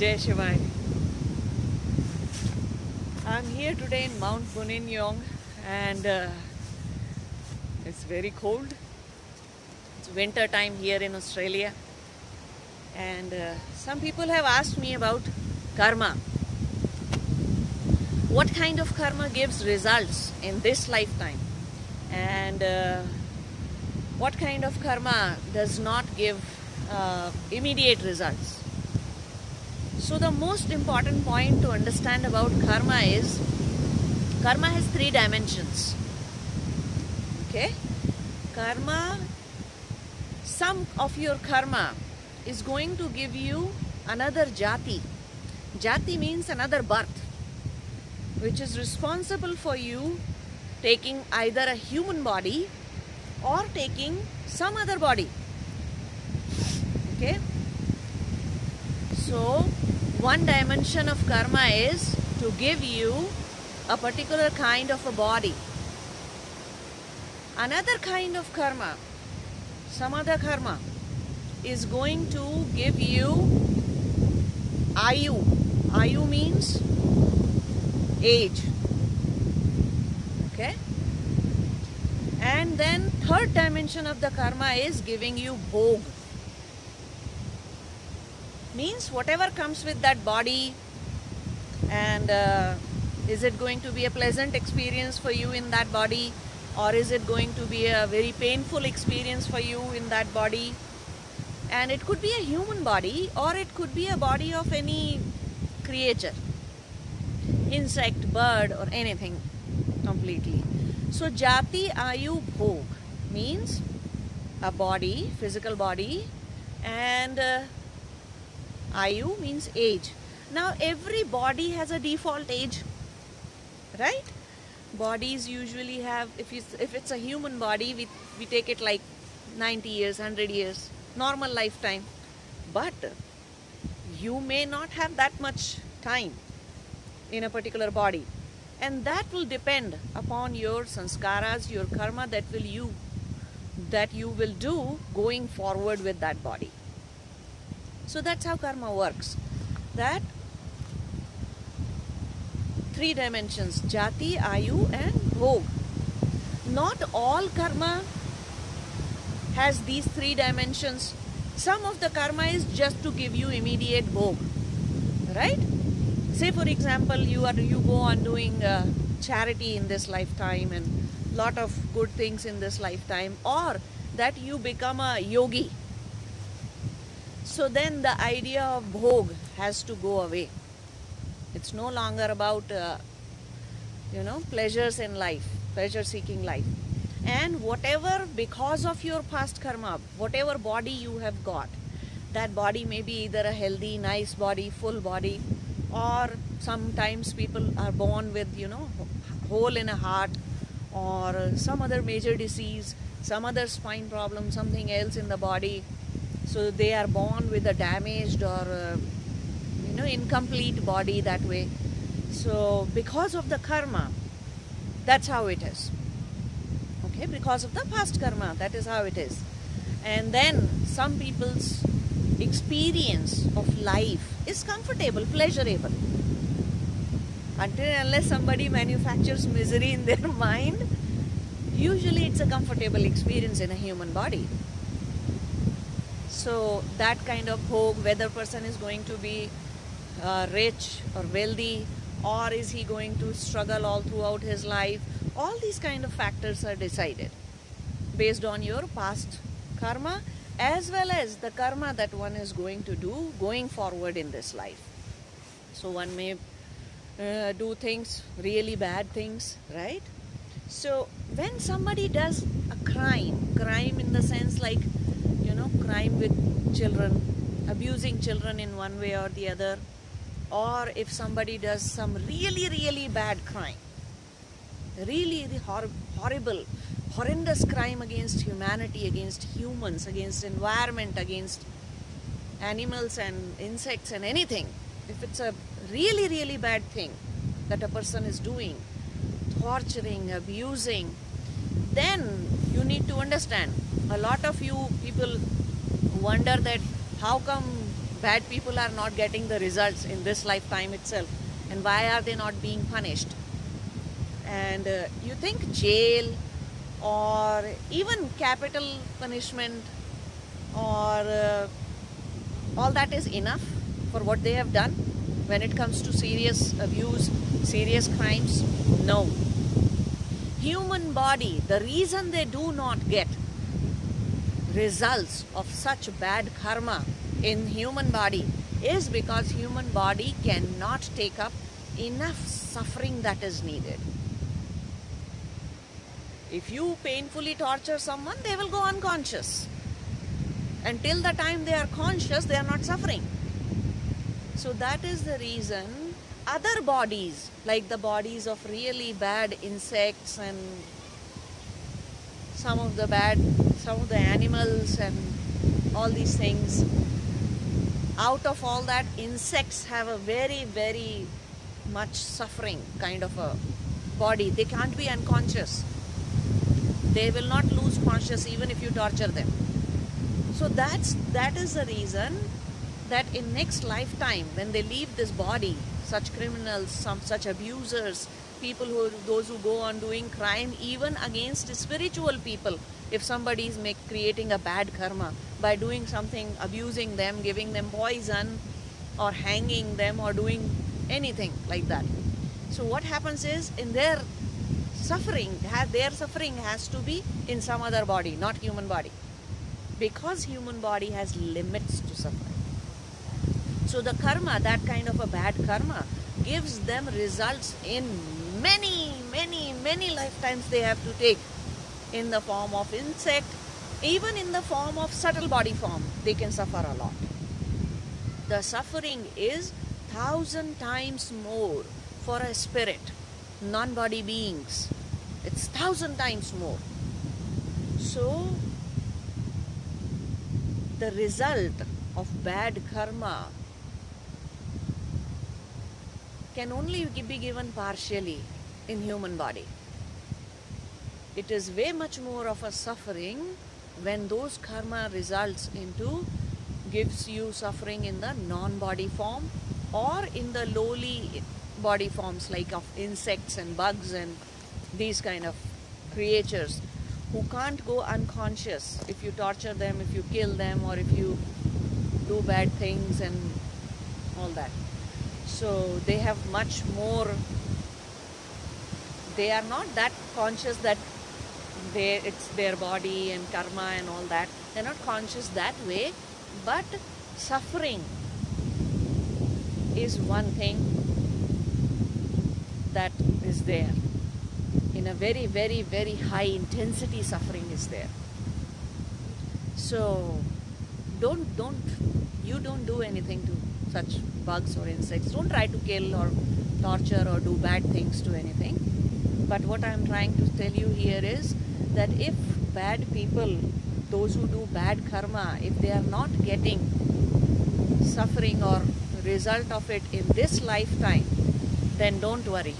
Jai Shivaya. I'm here today in Mount Buninyong and it's very cold. It's winter time here in Australia, and some people have asked me about karma. What kind of karma gives results in this lifetime, and what kind of karma does not give immediate results? So the most important point to understand about karma is karma has three dimensions. Okay, karma, some of your karma is going to give you another jati. Jati means another birth, which is responsible for you taking either a human body or taking some other body. Okay, so one dimension of karma is to give you a particular kind of a body. Another kind of karma, samadha karma, is going to give you ayu. Ayu means age. Okay, and then third dimension of the karma is giving you bhoga. Means whatever comes with that body, and is it going to be a pleasant experience for you in that body, or is it going to be a very painful experience for you in that body? And it could be a human body, or it could be a body of any creature, insect, bird, or anything completely. So jati, ayu, bhog means a body, physical body, and ayu means age. Now every body has a default age, right? Bodies usually have, if it's a human body, we take it like 90 years, 100 years, normal lifetime. But you may not have that much time in a particular body, and that will depend upon your sanskaras, your karma that you will do going forward with that body. So that's how karma works. That three dimensions, jati, ayu, and bhoga. Not all karma has these three dimensions. Some of the karma is just to give you immediate bhoga, right? Say for example, you go on doing charity in this lifetime and lot of good things in this lifetime, or that you become a yogi. So then the idea of bhoga has to go away. It's no longer about pleasures in life, pleasure seeking life. And whatever, because of your past karma, whatever body you have got, that body may be either a healthy, nice body, full body, or sometimes people are born with hole in a heart, or some other major disease, some other spine problem, something else in the body. So they are born with a damaged or incomplete body that way. So because of the karma, that's how it is. Okay, because of the past karma, that is how it is. And then some people's experience of life is comfortable, pleasurable, until and unless somebody manufactures misery in their mind. Usually it's a comfortable experience in a human body. So that kind of bhoga, whether person is going to be rich or wealthy, or is he going to struggle all throughout his life, all these kind of factors are decided based on your past karma, as well as the karma that one is going to do going forward in this life. So one may do things, really bad things, right? So when somebody does a crime in the sense like, crime with children, abusing children in one way or the other, or if somebody does some really bad crime, really horrible, horrendous crime against humanity, against humans, against environment, against animals and insects and anything. If it's a really bad thing that a person is doing, torturing, abusing, then you need to understand. A lot of you people wonder that how come Bad people are not getting the results in this lifetime itself, and why are they not being punished? And you think jail or even capital punishment or all that is enough for what they have done when it comes to serious abuse, serious crimes? No. Human body, the reason they do not get results of such bad karma in human body is because human body cannot take up enough suffering that is needed. If you painfully torture someone, they will go unconscious. Until the time they are conscious, they are not suffering. So that is the reason other bodies, like the bodies of really bad insects and some of the animals and all these things, out of all that, insects have a very, very much suffering kind of a body. They can't be unconscious. They will not lose conscious even if you torture them. So that is the reason that in next lifetime, when they leave this body, such criminals, such abusers, those who go on doing crime even against spiritual people, if somebody is creating a bad karma by doing something, abusing them, giving them poison or hanging them or doing anything like that. So what happens is, in their suffering has to be in some other body, not human body, because human body has limits to suffering. So the karma, that kind of a bad karma, gives them results in many, many, many lifetimes they have to take, in the form of insect, even in the form of subtle body form, they can suffer a lot. The suffering is 1,000 times more for a spirit, non-body beings. It's 1,000 times more. So the result of bad karma can only be given partially in human body. It is way much more of a suffering when those karma results into, gives you suffering in the non-body form or in the lowly body forms, like of insects and bugs and these kind of creatures who can't go unconscious if you torture them, if you kill them, or if you do bad things and all that. So they have much more, they are not that conscious that it's their body and karma and all that. They're not conscious that way, but suffering is one thing that is there. In a very, very, very high intensity, suffering is there. So you don't do anything to such bugs or insects. Don't try to kill or torture or do bad things to anything. But what I'm trying to tell you here is that if bad people, those who do bad karma, if they are not getting suffering or result of it in this lifetime, then don't worry.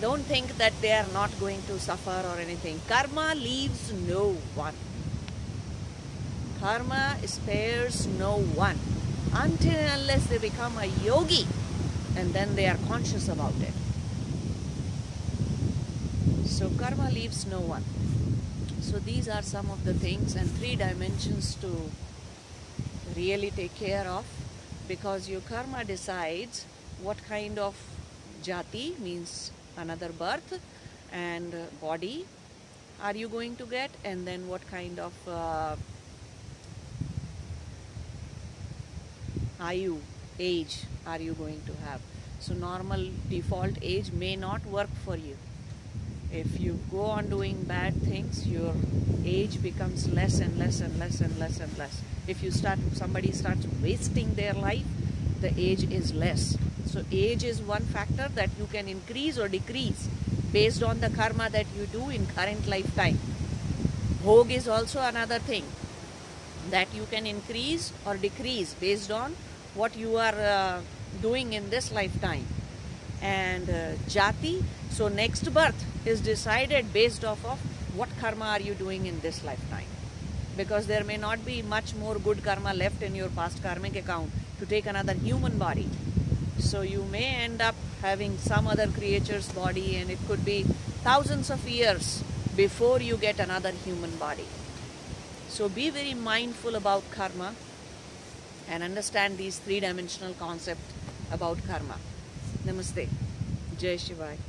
Don't think that they are not going to suffer or anything. Karma leaves no one. Karma spares no one until and unless they become a yogi, and then they are conscious about it. So karma leaves no one. So these are some of the things and three dimensions to really take care of, because your karma decides what kind of jati, means another birth, and body are you going to get, and then what kind of ayu, age, are you going to have. So normal default age may not work for you. If you go on doing bad things, your age becomes less and less and less and less and less. If you somebody starts wasting their life, the age is less. So age is one factor that you can increase or decrease based on the karma that you do in current lifetime. Bhoga is also another thing that you can increase or decrease based on what you are doing in this lifetime. And jati, so next birth is decided based off of what karma are you doing in this lifetime, because there may not be much more good karma left in your past karmic account to take another human body. So you may end up having some other creature's body, and it could be thousands of years before you get another human body. So be very mindful about karma and understand these three-dimensional concepts about karma. Namaste. Jai Shivaya.